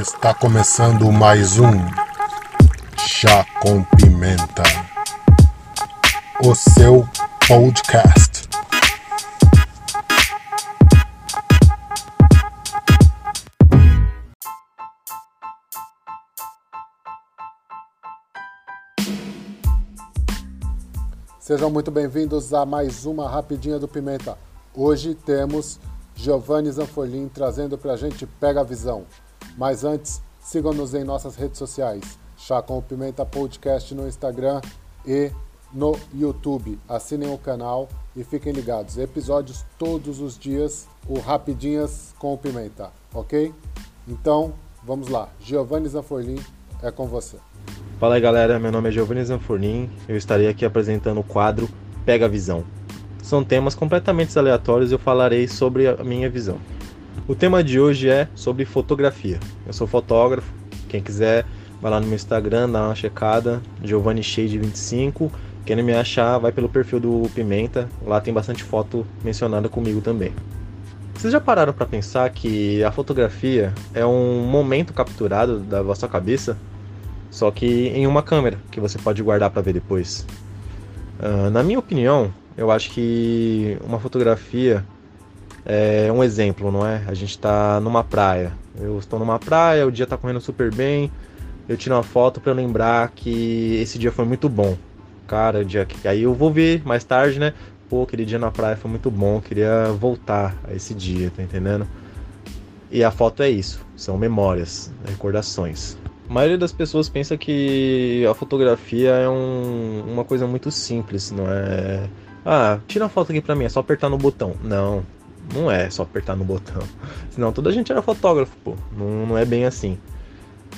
Está começando mais um Chá com Pimenta, o seu podcast. Sejam muito bem-vindos a mais uma Rapidinha do Pimenta. Hoje temos Giovanni Zanforlin trazendo pra gente Pega a Visão. Mas antes, sigam-nos em nossas redes sociais, Chá com Pimenta Podcast no Instagram e no YouTube. Assinem o canal e fiquem ligados. Episódios todos os dias, o Rapidinhas com Pimenta, ok? Então, vamos lá. Giovanni Zanforlin, é com você. Fala aí, galera, meu nome é Giovanni Zanforlin, eu estarei aqui apresentando o quadro Pega a Visão. São temas completamente aleatórios e eu falarei sobre a minha visão. O tema de hoje é sobre fotografia. Eu sou fotógrafo, quem quiser vai lá no meu Instagram, dá uma checada, Giovanni Shade 25, quem não me achar vai pelo perfil do Pimenta, lá tem bastante foto mencionada comigo também. Vocês já pararam para pensar que a fotografia é um momento capturado da vossa cabeça? Só que em uma câmera, que você pode guardar para ver depois. Na minha opinião, eu acho que uma fotografia é um exemplo, não é? A gente está numa praia. Eu estou numa praia, o dia está correndo super bem, eu tiro uma foto para lembrar que esse dia foi muito bom. Cara, o dia que... aí eu vou ver mais tarde, né? Pô, aquele dia na praia foi muito bom, queria voltar a esse dia, tá entendendo? E a foto é isso, são memórias, recordações. A maioria das pessoas pensa que a fotografia é uma coisa muito simples, não é? Ah, tira a foto aqui pra mim, é só apertar no botão. Não, não é só apertar no botão. Senão toda a gente era fotógrafo, pô. Não é bem assim.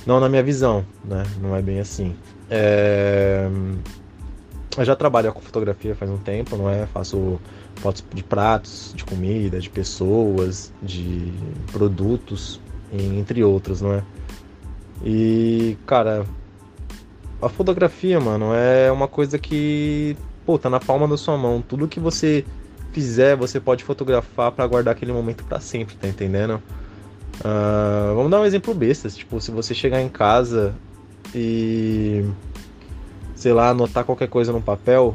Não na minha visão, né? Não é bem assim. Eu já trabalho com fotografia faz um tempo, não é? Faço fotos de pratos, de comida, de pessoas, de produtos, entre outros, não é? E, cara, a fotografia, mano, é uma coisa que, pô, tá na palma da sua mão. Tudo que você fizer, você pode fotografar pra guardar aquele momento pra sempre, tá entendendo? Vamos dar um exemplo besta, tipo, se você chegar em casa e, sei lá, anotar qualquer coisa num papel,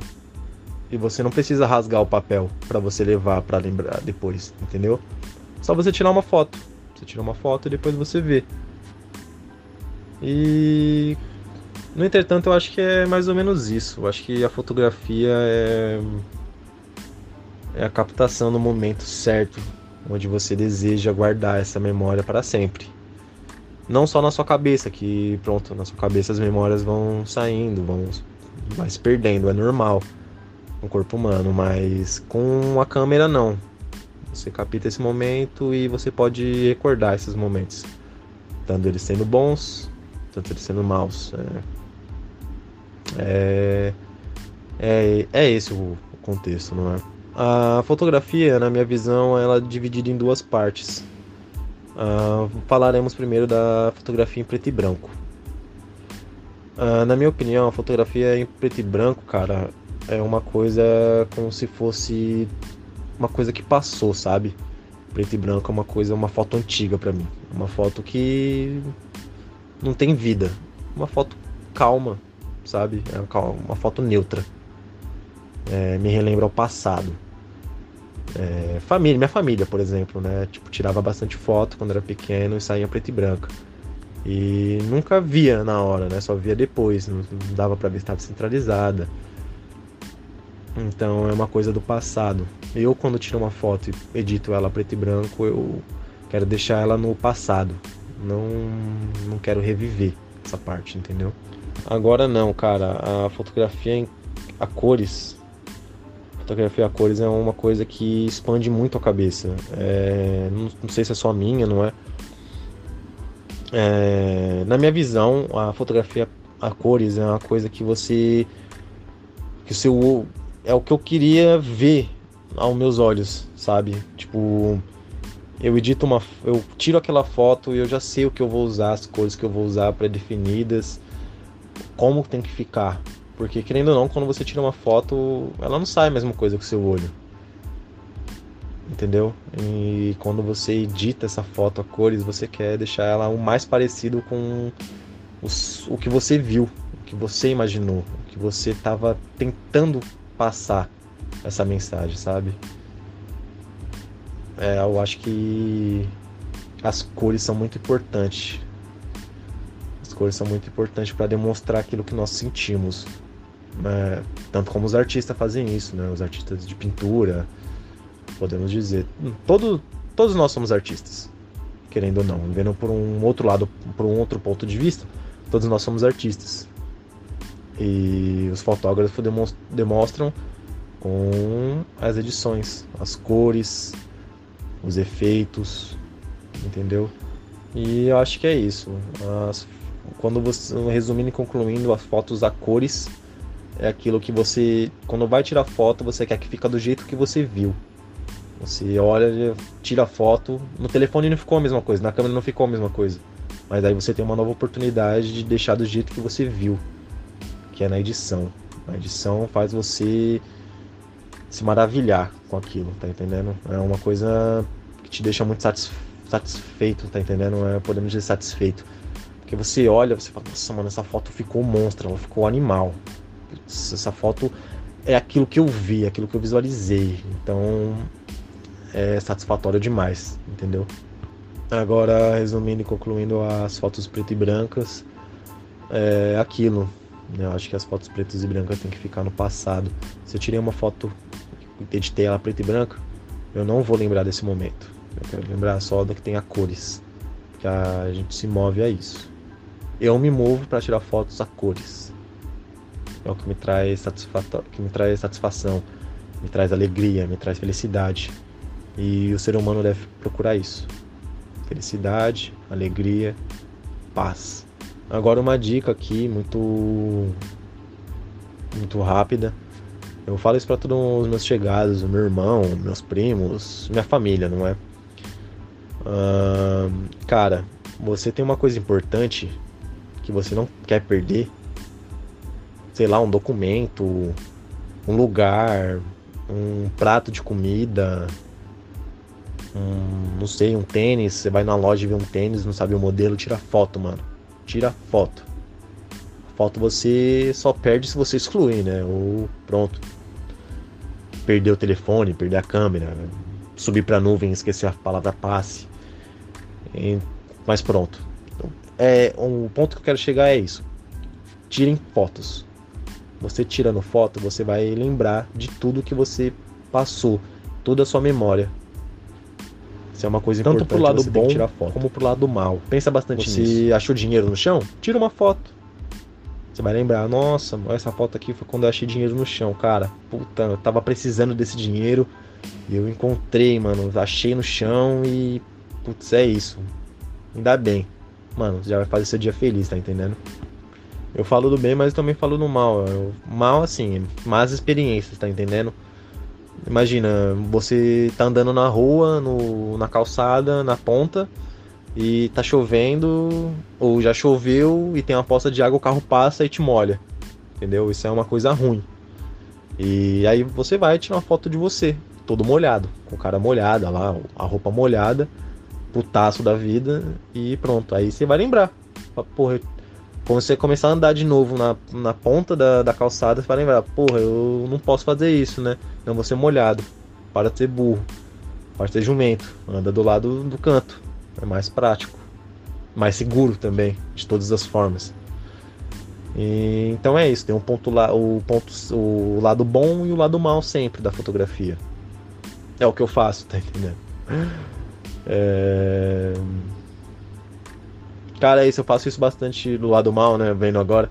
e você não precisa rasgar o papel pra você levar pra lembrar depois, entendeu? Só você tirar uma foto. Você tira uma foto e depois você vê. E, no entretanto, eu acho que é mais ou menos isso. Eu acho que a fotografia é a captação no momento certo, onde você deseja guardar essa memória para sempre. Não só na sua cabeça, que pronto, na sua cabeça as memórias vão saindo, vai se perdendo, é normal no corpo humano, mas com a câmera não. Você capta esse momento e você pode recordar esses momentos, tanto eles sendo bons, tanto eles sendo maus. É esse o contexto, não é? A fotografia, na minha visão, ela é dividida em duas partes. Falaremos primeiro da fotografia em preto e branco. Na minha opinião, a fotografia em preto e branco, cara, é uma coisa como se fosse uma coisa que passou, sabe? Preto e branco é uma coisa, uma foto antiga pra mim. Uma foto que não tem vida. Uma foto calma, sabe? É uma foto neutra. Me relembra o passado. Minha família, por exemplo, né? Tipo, tirava bastante foto quando era pequeno e saía preto e branco. E nunca via na hora, né? Só via depois. Não dava pra ver se estava centralizada. Então é uma coisa do passado. Eu, quando tiro uma foto e edito ela preto e branco, eu quero deixar ela no passado. Não quero reviver essa parte, entendeu? Agora não, cara. A fotografia a cores. A fotografia a cores é uma coisa que expande muito a cabeça. Não sei se é só minha, não é? Na minha visão, a fotografia a cores é uma coisa que você... é o que eu queria ver aos meus olhos, sabe? Tipo, eu tiro aquela foto e eu já sei o que eu vou usar, as cores que eu vou usar pré-definidas, como tem que ficar. Porque, querendo ou não, quando você tira uma foto, ela não sai a mesma coisa que o seu olho. entendeu? E quando você edita essa foto a cores, você quer deixar ela o mais parecido com o que você viu, o que você imaginou, o que você estava tentando passar essa mensagem, sabe? Eu acho que as cores são muito importantes. As cores são muito importantes para demonstrar aquilo que nós sentimos. Tanto como os artistas fazem isso, né? Os artistas de pintura, podemos dizer. Todos nós somos artistas, querendo ou não. Vendo por um outro lado, por um outro ponto de vista, todos nós somos artistas. E os fotógrafos demonstram com as edições, as cores, os efeitos, entendeu? E eu acho que é isso. Quando você, resumindo e concluindo, as fotos a cores é aquilo que você, quando vai tirar foto, você quer que fica do jeito que você viu. Você olha, tira a foto, no telefone não ficou a mesma coisa, na câmera não ficou a mesma coisa, mas aí você tem uma nova oportunidade de deixar do jeito que você viu, que é na edição. A edição faz você se maravilhar com aquilo, tá entendendo? É uma coisa que te deixa muito satisfeito, tá entendendo? Podemos dizer satisfeito. Porque você olha, você fala, nossa, mano, essa foto ficou monstro, ela ficou animal. Essa foto é aquilo que eu vi, aquilo que eu visualizei. Então, é satisfatório demais, entendeu? Agora, resumindo e concluindo, as fotos preto e brancas, é aquilo. Eu acho que as fotos pretas e brancas tem que ficar no passado. Se eu tirei uma foto e editei ela preta e branca, eu não vou lembrar desse momento. Eu quero lembrar só da que tem a cores, porque a gente se move a isso. Eu me movo para tirar fotos a cores. É o que me traz satisfação, me traz alegria, me traz felicidade. E o ser humano deve procurar isso. Felicidade, alegria, paz. Agora uma dica aqui, muito rápida. Eu falo isso para todos os meus chegados, meu irmão, meus primos, minha família, não é? Cara, você tem uma coisa importante que você não quer perder. Sei lá, um documento, um lugar, um prato de comida, não sei, um tênis. Você vai na loja e vê um tênis, não sabe o modelo, tira foto, mano. Tira foto. A foto você só perde se você excluir, né? Ou pronto. Perder o telefone, perder a câmera, né? Subir pra nuvem, esquecer a palavra passe. Mas pronto. Então, o ponto que eu quero chegar é isso. Tirem fotos. Você tirando foto, você vai lembrar de tudo que você passou. Toda a sua memória. Isso é uma coisa tanto importante, pro lado você bom tem que tirar foto, como pro lado mal. Pensa bastante nisso. Se achou dinheiro no chão, tira uma foto. Você vai lembrar, nossa, essa foto aqui foi quando eu achei dinheiro no chão, cara. Puta, eu tava precisando desse dinheiro e eu encontrei, mano. Achei no chão e, putz, é isso. Ainda bem. Mano, já vai fazer seu dia feliz, tá entendendo? Eu falo do bem, mas eu também falo do mal. Mal, assim, más experiências, tá entendendo? Imagina, você tá andando na rua, na calçada, na ponta, e tá chovendo, ou já choveu, e tem uma poça de água, o carro passa e te molha, entendeu? Isso é uma coisa ruim. E aí você vai tirar uma foto de você, todo molhado, com a cara molhada lá, a roupa molhada, putaço da vida, e pronto, aí você vai lembrar. Porra, quando você começar a andar de novo na ponta da calçada, você vai lembrar, porra, eu não posso fazer isso, né? Não vou ser molhado, para de ser burro, para de ser jumento, anda do lado do canto, é mais prático, mais seguro também, de todas as formas. E, então é isso, tem um ponto, o lado bom e o lado mal sempre da fotografia. É o que eu faço, tá entendendo? Cara, eu faço isso bastante do lado mal, né, vendo agora,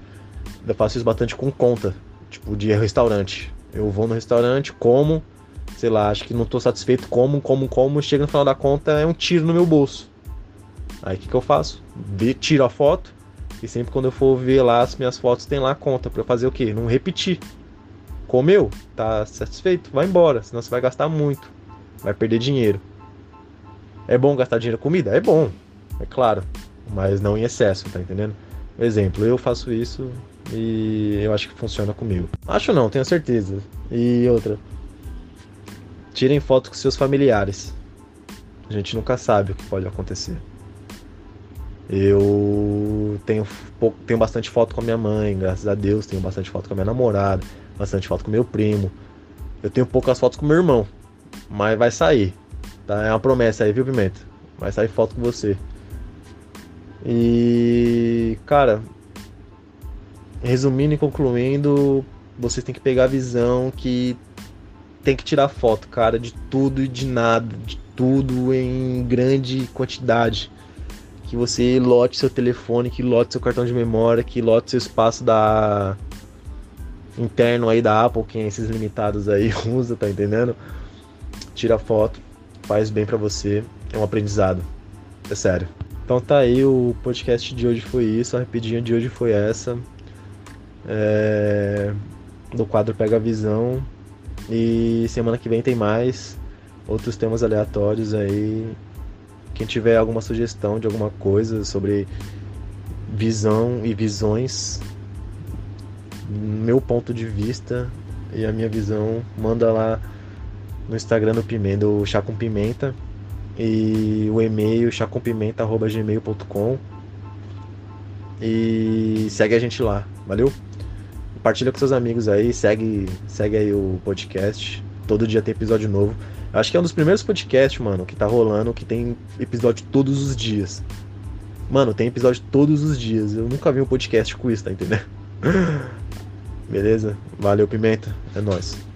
eu faço isso bastante com conta, tipo, de restaurante. Eu vou no restaurante, como, sei lá, acho que não tô satisfeito, como, chega no final da conta, é um tiro no meu bolso. Aí o que eu faço? Tiro a foto, e sempre quando eu for ver lá as minhas fotos, tem lá a conta, pra eu fazer o quê? Não repetir. Comeu? Tá satisfeito? Vai embora, senão você vai gastar muito, vai perder dinheiro. É bom gastar dinheiro com comida? É bom, é claro. Mas não em excesso, tá entendendo? Por exemplo, eu faço isso e eu acho que funciona comigo. Acho não, tenho certeza. E outra, Tirem foto com seus familiares. A gente nunca sabe o que pode acontecer. Eu tenho bastante foto com a minha mãe, graças a Deus. Tenho bastante foto com a minha namorada, bastante foto com meu primo. Eu tenho poucas fotos com meu irmão, mas vai sair, tá? É uma promessa aí, viu, Pimenta? Vai sair foto com você. E, cara, resumindo e concluindo, vocês têm que pegar a visão que tem que tirar foto, cara, de tudo e de nada, de tudo em grande quantidade. Que você lote seu telefone, que lote seu cartão de memória, que lote seu espaço da interno aí da Apple, que esses limitados aí usa, tá entendendo? Tira foto, faz bem pra você, é um aprendizado, é sério. Então tá aí, o podcast de hoje foi isso, a rapidinha de hoje foi essa, do quadro Pega a Visão, e semana que vem tem mais, outros temas aleatórios aí. Quem tiver alguma sugestão de alguma coisa sobre visão e visões, meu ponto de vista e a minha visão, manda lá no Instagram do Pimenta, do Chá com Pimenta, e o e-mail chacompimenta@gmail.com, e segue a gente lá, valeu? Compartilha com seus amigos aí, segue aí o podcast, todo dia tem episódio novo. Acho que é um dos primeiros podcasts, mano, que tá rolando, que tem episódio todos os dias. Mano, tem episódio todos os dias. Eu nunca vi um podcast com isso, tá entendendo? Beleza? Valeu, Pimenta. É nóis.